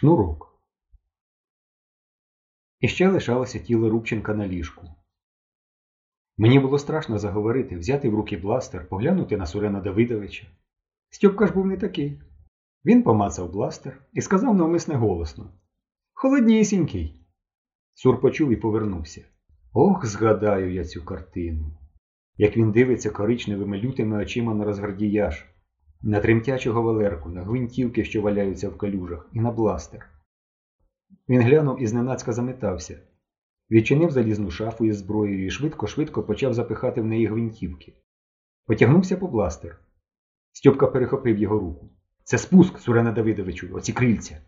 Шнурок. І ще лишалося тіло Рубченка на ліжку. Мені було страшно заговорити, взяти в руки бластер, поглянути на Сурена Давидовича. Стьопка ж був не такий. Він помацав бластер і сказав навмисне голосно: «Холоднісінький». Сур почув і повернувся. Ох, згадаю я цю картину. Як він дивиться коричневими лютими очима на розгардіяж, на тремтячого Валерку, на гвинтівки, що валяються в калюжах, і на бластер. Він глянув і зненацька заметався. Відчинив залізну шафу із зброєю і швидко-швидко почав запихати в неї гвинтівки. Потягнувся по бластер. Стьопка перехопив його руку. «Це спуск, Сурена Давидовичу, оці крильця!»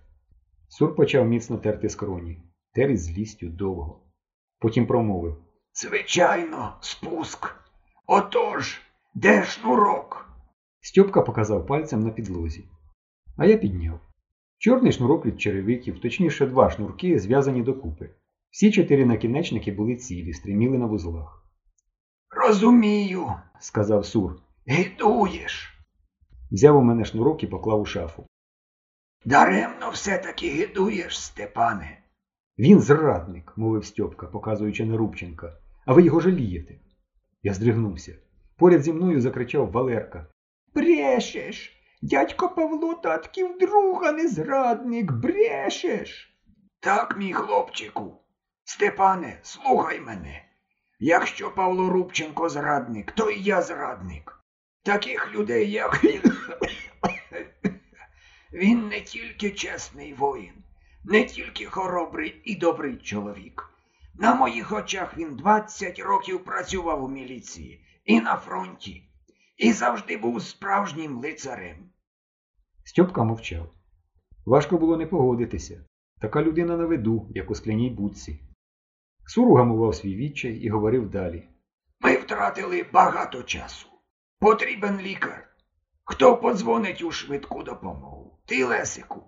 Сур почав міцно терти скроні. Тер із злістю довго. Потім промовив: «Звичайно, спуск! Отож, де шнурок?» Стьопка показав пальцем на підлозі. А я підняв. Чорний шнурок від черевиків, точніше два шнурки, зв'язані докупи. Всі чотири накінечники були цілі, стриміли на вузлах. «Розумію», – сказав Сур. «Гидуєш!» Взяв у мене шнурок і поклав у шафу. «Даремно все-таки гидуєш, Степане!» «Він зрадник», – мовив Стьопка, показуючи на Рубченка. «А ви його жалієте!» Я здригнувся. Поряд зі мною закричав Валерка. «Брешеш! Дядько Павло Татків друга не зрадник! Брешеш!» «Так, мій хлопчику! Степане, слухай мене! Якщо Павло Рубченко зрадник, то і я зрадник! Таких людей, як він... Він не тільки чесний воїн, не тільки хоробрий і добрий чоловік. На моїх очах він 20 років працював у міліції і на фронті, і завжди був справжнім лицарем». Стьопка мовчав. Важко було не погодитися. Така людина на виду, як у скляній будці. Сур гамував свій відчай і говорив далі. «Ми втратили багато часу. Потрібен лікар. Хто подзвонить у швидку допомогу? Ти, Лесику.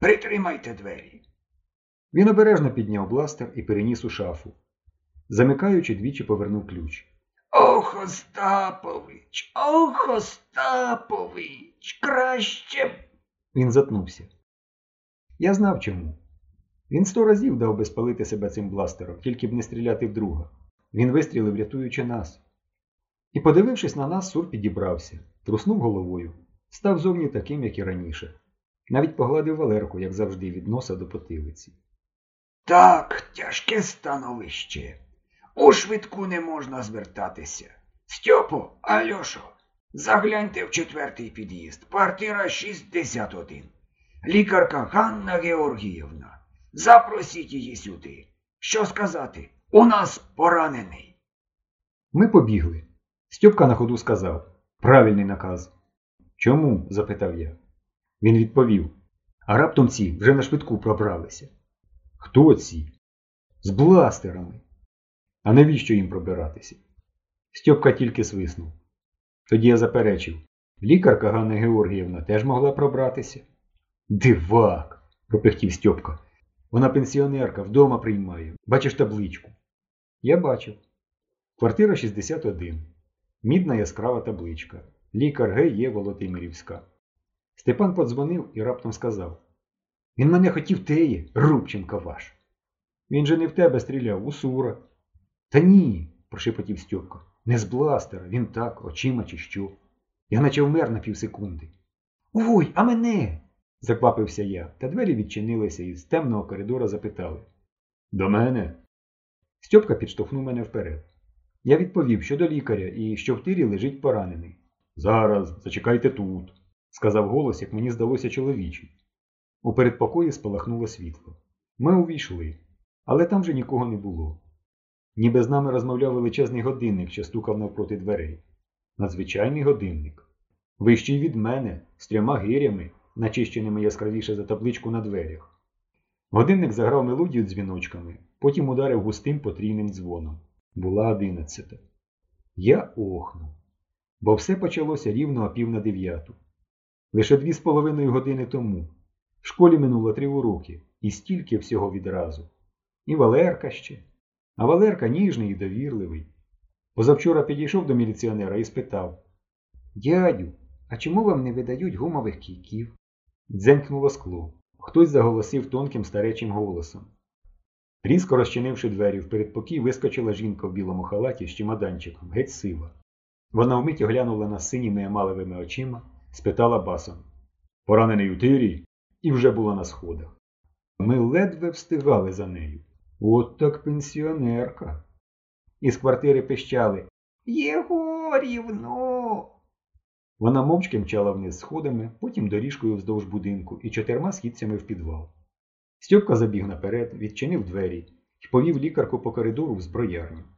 Притримайте двері». Він обережно підняв бластер і переніс у шафу. Замикаючи, двічі повернув ключ. «Ох, Остапович! Ох, Остапович! Краще б...» Він затнувся. Я знав чому. Він 100 разів дав би спалити себе цим бластером, тільки б не стріляти в друга. Він вистрілив, рятуючи нас. І, подивившись на нас, Сур підібрався, труснув головою, став зовні таким, як і раніше. Навіть погладив Валерку, як завжди, від носа до потилиці. «Так, тяжке становище. У швидку не можна звертатися. Стьопо, Альошо, загляньте в 4-й під'їзд, квартира 61. Лікарка Ганна Георгіївна. Запросіть її сюди. Що сказати? У нас поранений». Ми побігли. Стьопка на ходу сказав: «Правильний наказ». «Чому?» – запитав я. Він відповів: «А раптом ці вже на швидку пробралися». «Хто ці?» «З бластерами». «А навіщо їм пробиратися?» Стьопка тільки свиснув. Тоді я заперечив: «Лікарка Ганна Георгіївна теж могла пробратися». «Дивак!» – пропихтів Стьопка. «Вона пенсіонерка, вдома приймає. Бачиш табличку?» Я бачив. Квартира 61. Мідна яскрава табличка. Лікар Г.Є. Володимирівська. Степан подзвонив і раптом сказав: «Він мене хотів теї, Рубченко ваш». «Він же не в тебе стріляв, у Сура». «Та ні», – прошепотів Стьопка. «Не з бластера, він так, очима чи що». Я наче вмер на півсекунди. «Ой, а мене?» – заквапився я, та двері відчинилися і з темного коридора запитали: «До мене?» Стьопка підштовхнув мене вперед. Я відповів, що до лікаря і що в тирі лежить поранений. «Зараз, зачекайте тут», – сказав голос, як мені здалося, чоловічий. У передпокої спалахнуло світло. Ми увійшли, але там вже нікого не було. Ніби з нами розмовляв величезний годинник, що стукав навпроти дверей. Надзвичайний годинник. Вищий від мене, з 3 гирями, начищеними яскравіше за табличку на дверях. Годинник заграв мелодію дзвіночками, потім ударив густим потрійним дзвоном. Була 11. Я охнув, бо все почалося рівно о 8:45. Лише 2,5 години тому. В школі минуло 3 уроки, і стільки всього відразу. І Валерка ще. А Валерка ніжний і довірливий. Позавчора підійшов до міліціонера і спитав: «Дядю, а чому вам не видають гумових кійків?» Дзенькнуло скло. Хтось заголосив тонким старечим голосом. Різко розчинивши двері, в передпокій вискочила жінка в білому халаті з чемоданчиком, геть сива. Вона вмить оглянула нас синіми емалевими очима, спитала басом: «Поранений у тирі?» І вже була на сходах. Ми ледве встигали за нею. От так пенсіонерка. Із квартири пищали: «Єгорівно!» Вона мовчки мчала вниз сходами, потім доріжкою вздовж будинку і 4 східцями в підвал. Стьопка забіг наперед, відчинив двері і повів лікарку по коридору в зброярню.